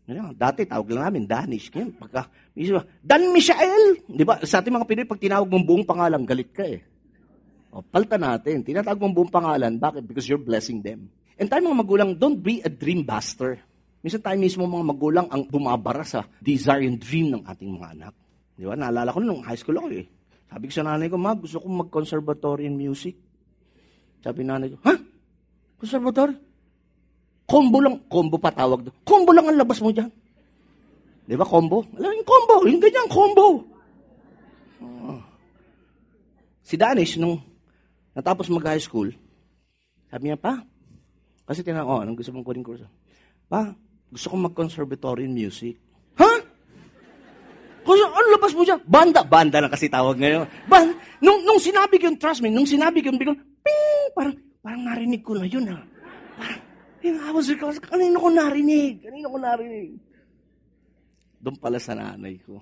You know, dati, tawag lang namin, Danish. Ngayon, pagka, Dan Michael! Di ba? Sa ating mga Pinoy, pag tinawag mong buong pangalan, galit ka O, palta natin. Tinatawag mong buong pangalan. Bakit? Because you're blessing them. And tayo mga magulang, don't be a dream buster. Minsan tayo mismo mga magulang ang bumabara sa desire and dream ng ating mga anak. Di ba? Naalala ko nung high school ako Sabi ko sa nanay ko, Ma, gusto kong mag-conservatory in music. Sabi nanay ko, Ha? Conservatory? Combo lang. Combo pa tawag doon. Combo lang ang labas mo dyan. Di ba? Combo. Alam yung combo. Yung ganyan, combo. Oh. Si Danish, nung natapos mag-high school, sabi niya, Pa, kasi tinanong, anong gusto mong kunin kurso? Pa, gusto kong mag-conservatory in music. Ha? Kasi ano labas mo dyan? Banda. Banda na kasi tawag ngayon. Banda. Nung sinabi ko yun, trust me, nung sinabi ko yun, biglang, ping! Parang narinig ko na yun, ha? Parang, I was recalling, kanino ko narinig? Kanino ko narinig? Doon pala sa nanay ko.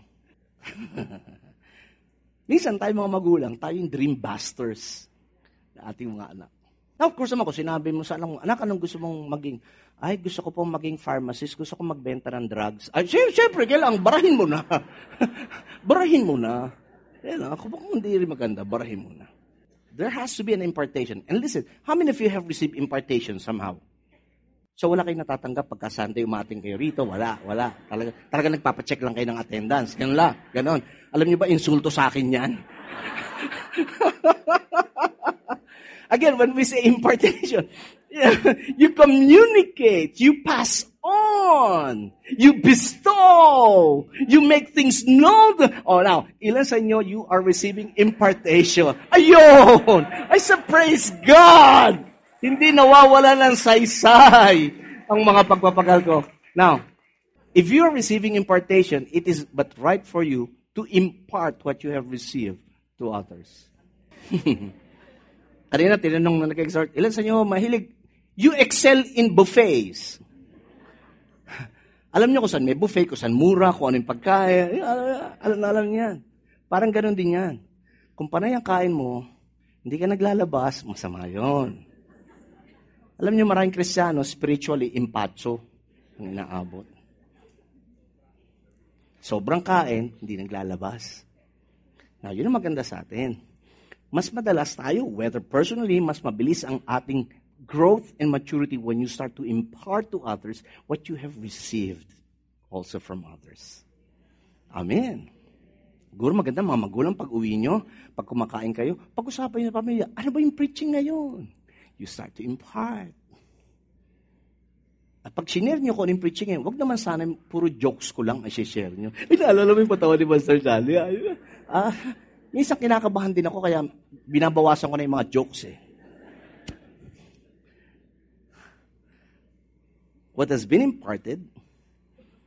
Minsan tayo mga magulang, tayo yung dream busters na ating mga anak. Now, of course naman, kung sinabi mo sa anak, anak, anong gusto mong maging? Ay, gusto ko pong maging pharmacist. Gusto ko magbenta ng drugs. Ay, siyempre, kailangan, barahin mo na. Barahin mo na. Kailangan, kung hindi rin maganda, barahin mo na. There has to be an impartation. And listen, how many of you have received impartation somehow? So, wala kayong natatanggap pagka Sunday umating kayo rito. Wala. Talaga nagpapacheck lang kayo ng attendance. Ganon. Alam niyo ba, insulto sa akin yan? Again, when we say impartation, you communicate, you pass on, you bestow, you make things known. Oh, now, ilan sa inyo, you are receiving impartation. Ayun! I say, praise God! Hindi nawawala ng saysay ang mga pagpapagal ko. Now, if you are receiving impartation, it is but right for you to impart what you have received to others. Kanina, tinanong na nag-exhort, ilan sa inyo mahilig? You excel in buffets. Alam niyo kung saan may buffet, kung saan mura, kung ano yung pagkain. Alam niyo yan. Parang ganun din yan. Kung panay ang kain mo, hindi ka naglalabas, masama yun. Alam niyo, maraming Kristiyano, spiritually impatso ang inaabot. Sobrang kain, hindi naglalabas. Now, yun ang maganda sa atin. Mas madalas tayo, whether personally, mas mabilis ang ating growth and maturity when you start to impart to others what you have received also from others. Amen. Siguro maganda mga magulang pag uwi nyo, pag kumakain kayo, pag-usapan nyo sa pamilya, ano ba yung preaching ngayon? You start to impart. At pag sinare nyo kung anong preaching ngayon, wag naman sana puro jokes ko lang ay share nyo. Inaalala mo yung patawa ni Pastor Sonny. Minsan kinakabahan din ako kaya binabawasan ko na yung mga jokes eh. What has been imparted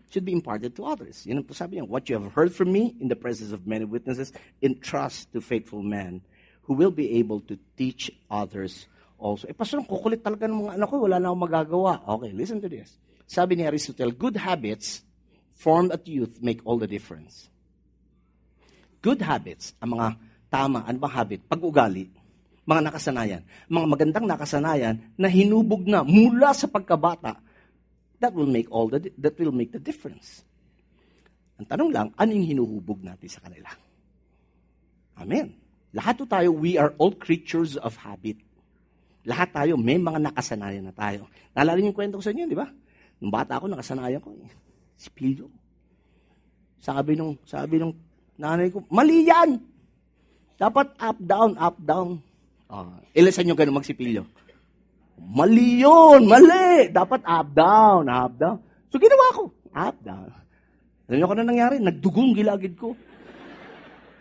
should be imparted to others. Yun ang sabi niya, what you have heard from me in the presence of many witnesses, entrust to faithful men who will be able to teach others also. Pastor, kukulit talaga ng mga anak ko, wala na akong magagawa. Okay, listen to this. Sabi ni Aristotle, good habits formed at youth make all the difference. Good habits, ang mga tama, ano bang habit? Pag-ugali, mga nakasanayan, mga magandang nakasanayan na hinubog na mula sa pagkabata. That will make the difference. Ang tanong lang, ano yung hinuhubog natin sa kanila? Amen. Lahat tayo, we are all creatures of habit. Lahat tayo, may mga nakasanayan na tayo. Naalala niyo yung kwento ko sa inyo, di ba? Nung bata ako, nakasanayan ko. Si Pilo. Sabi nung nanay ko, mali yan! Dapat up, down, up, down. Ilasan nyo ganun magsipilyo. Mali yun, mali. Dapat up, down, up, down. So, ginawa ko. Up, down. Alam niyo kung ano nangyari? Nagdugong gilagid ko.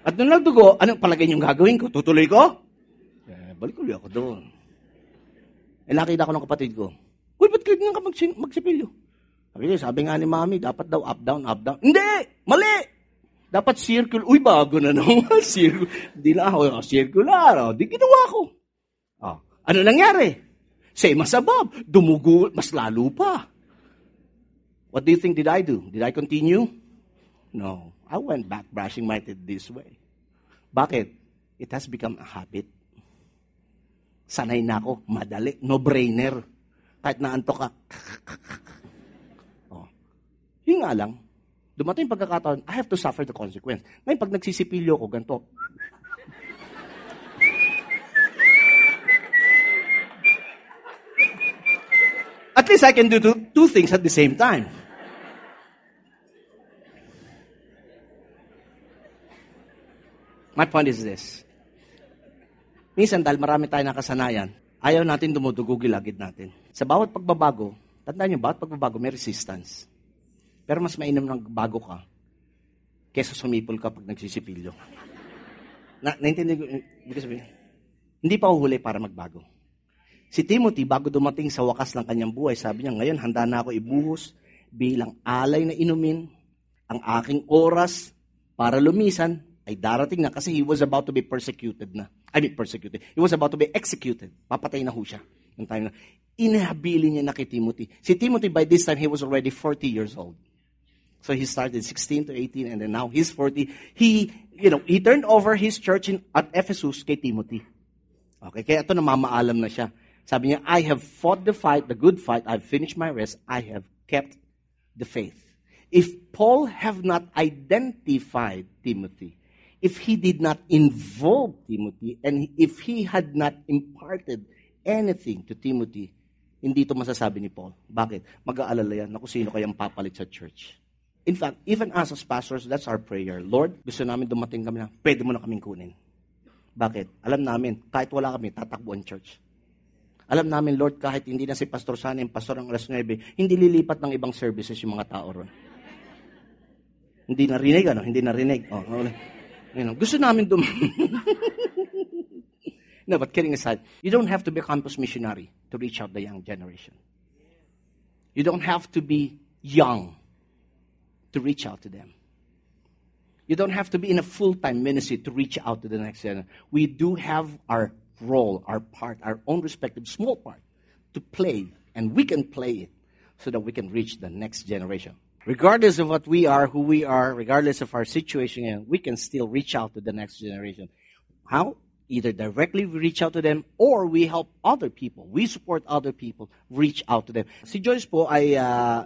At nung nagdugo, anong palagay niyong gagawin ko? Tutuloy ko? Balik ulit ako doon. Nakita ko ng kapatid ko. Uy, ba't kailangan ka magsipilyo? Sabi nga ni Mami, dapat daw up, down, up, down. Hindi! Mali! Dapat circle. Uy, bago na naman. Circle. Hindi na ako. Circular. Oh. Di ginawa ko. Oh. Ano nangyari? Same as above. Dumugo, mas lalo pa. What do you think did I do? Did I continue? No. I went back brushing my teeth this way. Bakit? It has become a habit. Sanay na ako. Madali. No-brainer. Kahit naantok ka. Oh. Yun nga lang. Dumating yung pagkakataon, I have to suffer the consequence. Ngayon, pag nagsisipilyo ko, ganito. At least I can do two things at the same time. My point is this. Minsan dahil marami tayong nakasanayan, ayaw natin dumudugo gilagid natin. Sa bawat pagbabago, tandaan nyo, bawat pagbabago may resistance. Pero mas mainam ng bago ka kesa sumipol ka pag nagsisipilyo. Naintindi ko? Hindi pa uhuli para magbago. Si Timothy, bago dumating sa wakas ng kanyang buhay, sabi niya, ngayon handa na ako ibuhos bilang alay na inumin. Ang aking oras para lumisan ay darating na kasi he was about to be persecuted na. He was about to be executed. Papatay na ho siya. Yung time na, inhabili niya na kay Timothy. Si Timothy, by this time, he was already 40 years old. So he started 16 to 18 and then now he's 40. He turned over his church at Ephesus kay Timothy. Okay, kaya ito namamaalam na siya. Sabi niya, I have fought the fight, the good fight. I've finished my race. I have kept the faith. If Paul have not identified Timothy, if he did not involve Timothy, and if he had not imparted anything to Timothy, hindi ito masasabi ni Paul. Bakit? Mag-aalala yan na kung sino kayang papalit sa church. In fact, even us as pastors, that's our prayer. Lord, gusto namin dumating kami na, pwede mo na kaming kunin. Bakit? Alam namin, kahit wala kami, tatakbuhan church. Alam namin, Lord, kahit hindi na si Pastor Sonny, yung pastor ng alas 9, hindi lilipat ng ibang services yung mga tao ron. Hindi narinig. Oh, you know, gusto namin No, but kidding aside, you don't have to be a campus missionary to reach out the young generation. You don't have to be young to reach out to them. You don't have to be in a full-time ministry to reach out to the next generation. We do have our role, our part, our own respective small part to play, and we can play it so that we can reach the next generation. Regardless of what we are, who we are, regardless of our situation, we can still reach out to the next generation. How? Either directly we reach out to them or we help other people. We support other people, reach out to them. Si Joyce po ay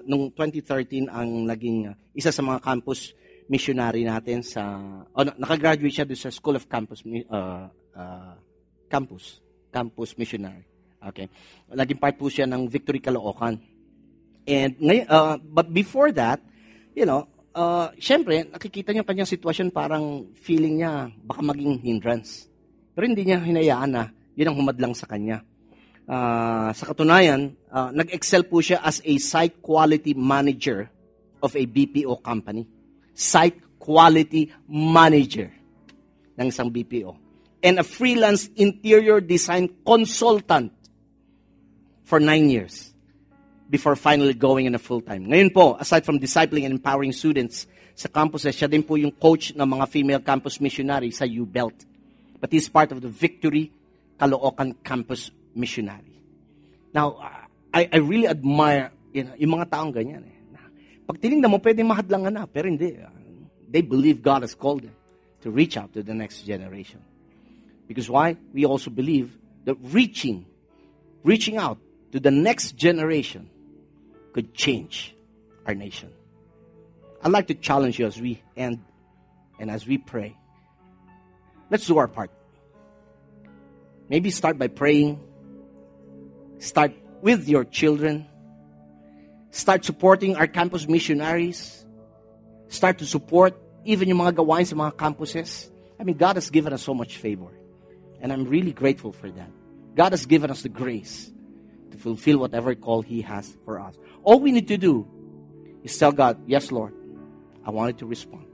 nung 2013 ang naging isa sa mga campus missionary natin sa nakagraduate siya doon sa School of Campus Campus missionary. Okay. Naging part po siya ng Victory Kalookan. And but before that, Siyempre, nakikita niya kanyang sitwasyon, parang feeling niya baka maging hindrance. Pero hindi niya hinayaan na yun ang humadlang sa kanya. Sa katunayan, nag-excel po siya as a site quality manager of a BPO company. Site quality manager ng isang BPO. And a freelance interior design consultant for 9 years before finally going in a full-time. Ngayon po, aside from discipling and empowering students sa campus, siya din po yung coach ng mga female campus missionary sa U-Belt. But he's part of the Victory Kalookan Campus Missionary. Now, I really admire, you know, yung mga taong ganyan. Pag tinignan mo, pwede mahadlangan na, pero hindi. They believe God has called them to reach out to the next generation. Because why? We also believe that reaching out to the next generation could change our nation. I'd like to challenge you as we end and as we pray. Let's do our part. Maybe start by praying. Start with your children. Start supporting our campus missionaries. Start to support even yung mga gawain sa mga campuses. I mean, God has given us so much favor. And I'm really grateful for that. God has given us the grace to fulfill whatever call He has for us. All we need to do is tell God, yes, Lord, I wanted to respond.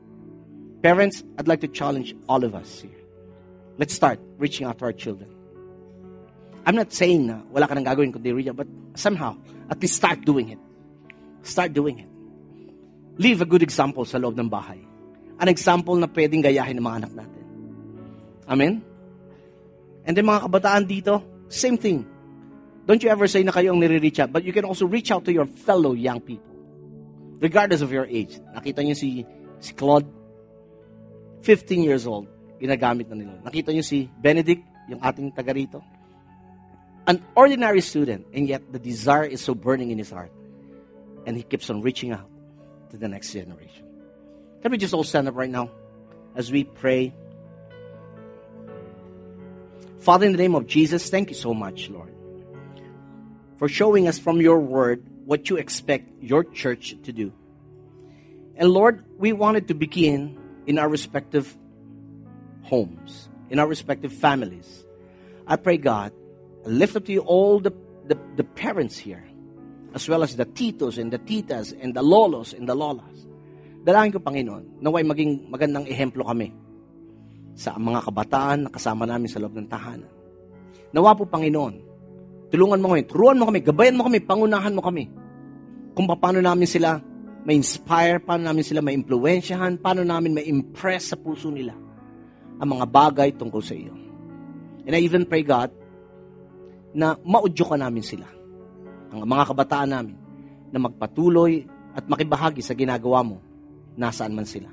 Parents, I'd like to challenge all of us here. Let's start reaching out to our children. I'm not saying na wala ka nang gagawin kundi reach out, but somehow, at least start doing it. Start doing it. Leave a good example sa loob ng bahay. An example na pwedeng gayahin ng mga anak natin. Amen? And then mga kabataan dito, same thing. Don't you ever say na kayo ang nire-reach out, but you can also reach out to your fellow young people. Regardless of your age. Nakita niyo si Claude, 15 years old, ginagamit na nila. Nakita niyo si Benedict, yung ating taga rito. An ordinary student, and yet the desire is so burning in his heart. And he keeps on reaching out to the next generation. Can we just all stand up right now as we pray? Father, in the name of Jesus, thank you so much, Lord, for showing us from your word what you expect your church to do. And Lord, we wanted to begin in our respective homes, in our respective families. I pray, God, I lift up to you all the parents here, as well as the titos and the titas and the lolos and the lolas. Dalangin ko, Panginoon, naway maging magandang ehemplo kami sa mga kabataan na kasama namin sa loob ng tahanan. Nawa po, Panginoon, tulungan mo kami, turuan mo kami, gabayan mo kami, pangunahan mo kami kung paano namin sila ma-inspire, paano namin sila ma-influensyahan, paano namin ma-impress sa puso nila ang mga bagay tungkol sa iyo. And I even pray, God, na maudyo ka namin sila, ang mga kabataan namin, na magpatuloy at makibahagi sa ginagawa mo nasaan man sila.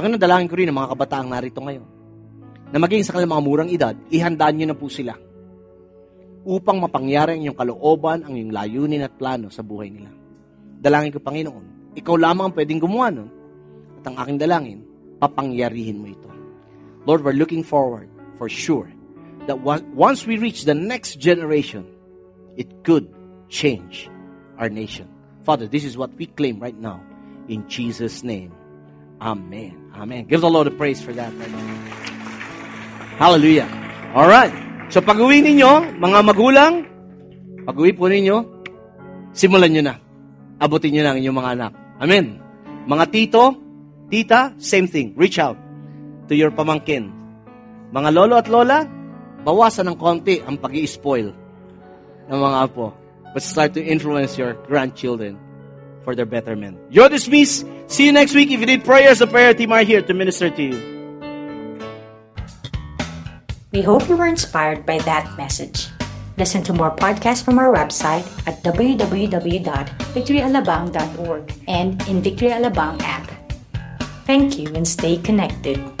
Panginoon, dalangin ko rin ang mga kabataang narito ngayon na maging sa kanilang mga murang edad, ihandaan niyo na po sila upang mapangyari ang iyong kalooban, ang iyong layunin at plano sa buhay nila. Dalangin ko, Panginoon, ikaw lamang ang pwedeng gumawa nun, at ang aking dalangin, papangyarihin mo ito. Lord, we're looking forward for sure that once we reach the next generation, it could change our nation. Father, this is what we claim right now. In Jesus' name, amen. Amen. Give the Lord a praise for that. Right now. Hallelujah. All right. So pag-uwi ninyo, mga magulang, pag-uwi po ninyo, simulan nyo na. Abutin nyo na ang inyong mga anak. Amen. Mga tito, tita, same thing. Reach out to your pamangkin. Mga lolo at lola, bawasan ng konti ang pag-i-spoil ng mga apo. But start to influence your grandchildren for their betterment. You're dismissed. See you next week. If you need prayers, the prayer team are here to minister to you. We hope you were inspired by that message. Listen to more podcasts from our website at www.victoryalabang.org and in Victory Alabang app. Thank you and stay connected.